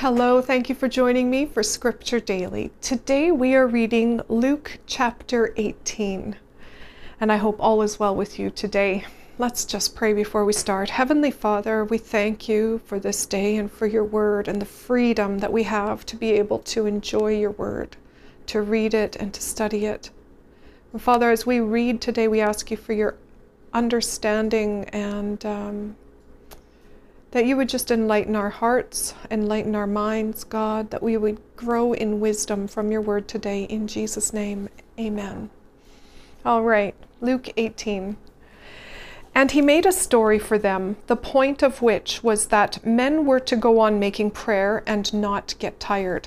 Hello, thank you for joining me for Scripture Daily. Today we are reading Luke chapter 18, and I hope all is well with you today. Let's just pray before we start. Heavenly Father, we thank you for this day and for your word and the freedom that we have to be able to enjoy your word, to read it and to study it. And Father, as we read today, we ask you for your understanding and that you would just enlighten our hearts, enlighten our minds, God, that we would grow in wisdom from your word today. In Jesus' name, amen. All right, Luke 18. And he made a story for them, the point of which was that men were to go on making prayer and not get tired,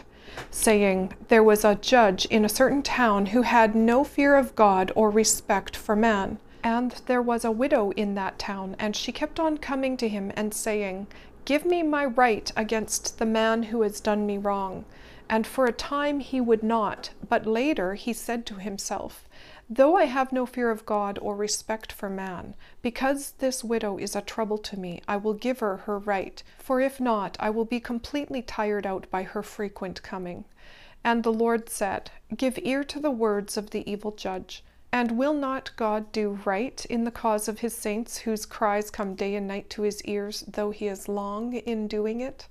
saying, "There was a judge in a certain town who had no fear of God or respect for man. And there was a widow in that town, and she kept on coming to him and saying, 'Give me my right against the man who has done me wrong.' And for a time he would not, but later he said to himself, 'Though I have no fear of God or respect for man, because this widow is a trouble to me, I will give her right, for if not, I will be completely tired out by her frequent coming.' And the Lord said, 'Give ear to the words of the evil judge. And will not God do right in the cause of his saints, whose cries come day and night to his ears, though he is long in doing it?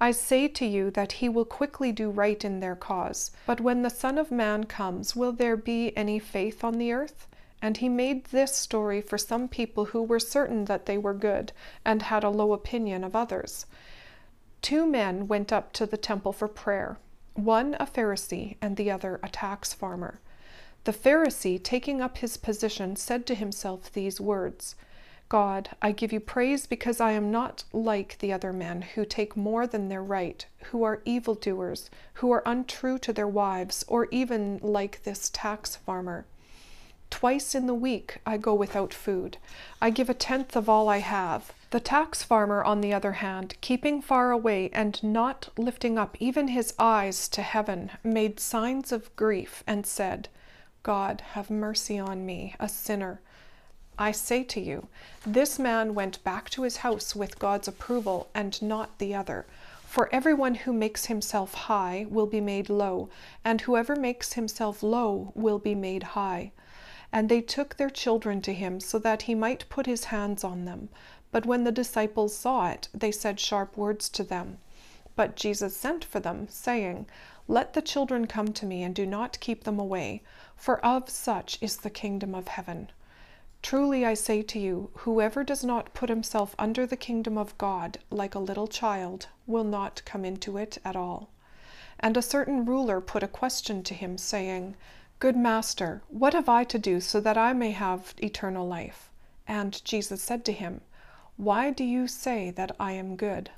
I say to you that he will quickly do right in their cause. But when the Son of Man comes, will there be any faith on the earth?' And he made this story for some people who were certain that they were good, and had a low opinion of others. 2 men went up to the temple for prayer, one a Pharisee and the other a tax farmer. The Pharisee, taking up his position, said to himself these words, 'God, I give you praise because I am not like the other men who take more than their right, who are evildoers, who are untrue to their wives, or even like this tax farmer. Twice in the week I go without food. I give a tenth of all I have.' The tax farmer, on the other hand, keeping far away and not lifting up even his eyes to heaven, made signs of grief and said, 'God, have mercy on me, a sinner.' I say to you, this man went back to his house with God's approval, and not the other. For everyone who makes himself high will be made low, and whoever makes himself low will be made high. And they took their children to him, so that he might put his hands on them. But when the disciples saw it, they said sharp words to them. But Jesus sent for them, saying, 'Let the children come to me, and do not keep them away, for of such is the kingdom of heaven. Truly I say to you, whoever does not put himself under the kingdom of God, like a little child, will not come into it at all.' And a certain ruler put a question to him, saying, 'Good master, what have I to do so that I may have eternal life?' And Jesus said to him, 'Why do you say that I am good?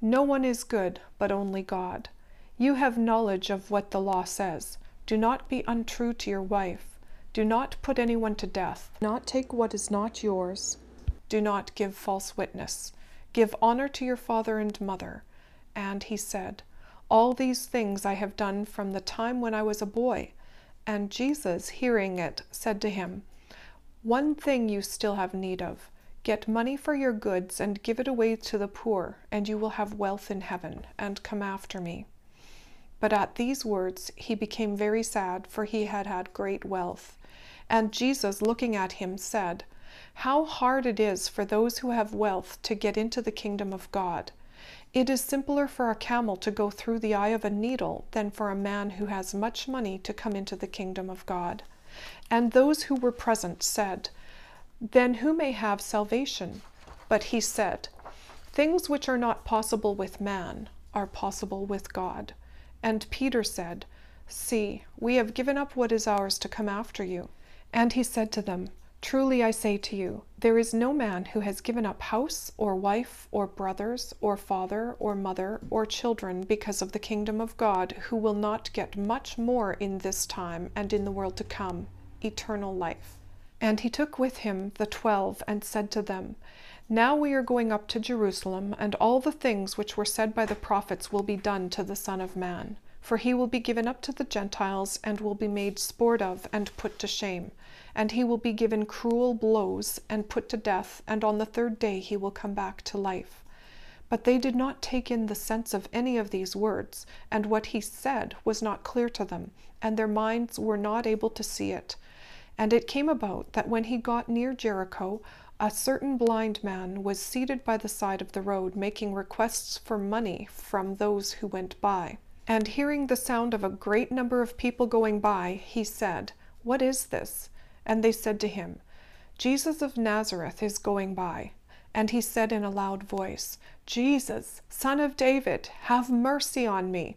No one is good, but only God. You have knowledge of what the law says. Do not be untrue to your wife. Do not put anyone to death. Do not take what is not yours. Do not give false witness. Give honor to your father and mother.' And he said, 'All these things I have done from the time when I was a boy.' And Jesus, hearing it, said to him, 'One thing you still have need of. Get money for your goods and give it away to the poor, and you will have wealth in heaven, and come after me.' But at these words he became very sad, for he had great wealth. And Jesus, looking at him, said, 'How hard it is for those who have wealth to get into the kingdom of God. It is simpler for a camel to go through the eye of a needle than for a man who has much money to come into the kingdom of God.' And those who were present said, 'Then who may have salvation?' But he said, 'Things which are not possible with man are possible with God.' And Peter said, 'See, we have given up what is ours to come after you.' And he said to them, 'Truly I say to you, there is no man who has given up house, or wife, or brothers, or father, or mother, or children, because of the kingdom of God, who will not get much more in this time, and in the world to come, eternal life.' And he took with him the 12, and said to them, 'Now we are going up to Jerusalem, and all the things which were said by the prophets will be done to the Son of Man. For he will be given up to the Gentiles, and will be made sport of, and put to shame. And he will be given cruel blows, and put to death, and on the 3rd day he will come back to life.' But they did not take in the sense of any of these words, and what he said was not clear to them, and their minds were not able to see it. And it came about that when he got near Jericho, a certain blind man was seated by the side of the road, making requests for money from those who went by. And hearing the sound of a great number of people going by, he said, "What is this?" And they said to him, "Jesus of Nazareth is going by." And he said in a loud voice, "Jesus, Son of David, have mercy on me."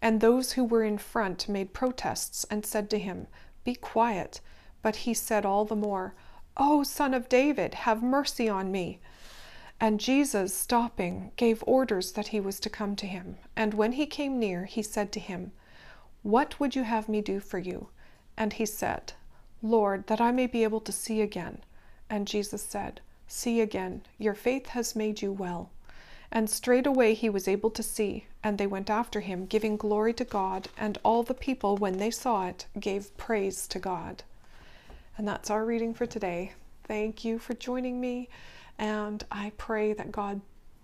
And those who were in front made protests and said to him, "Be quiet." But he said all the more, "O Son of David, have mercy on me." And Jesus, stopping, gave orders that he was to come to him. And when he came near, he said to him, "What would you have me do for you?" And he said, "Lord, that I may be able to see again." And Jesus said, "See again, your faith has made you well." And straightway he was able to see, and they went after him, giving glory to God, and all the people, when they saw it, gave praise to God. And that's our reading for today. Thank you for joining me, and I pray that God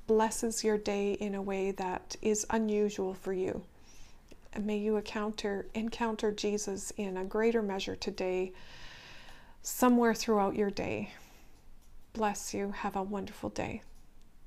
blesses your day in a way that is unusual for you. And may you encounter Jesus in a greater measure today, somewhere throughout your day. Bless you. Have a wonderful day.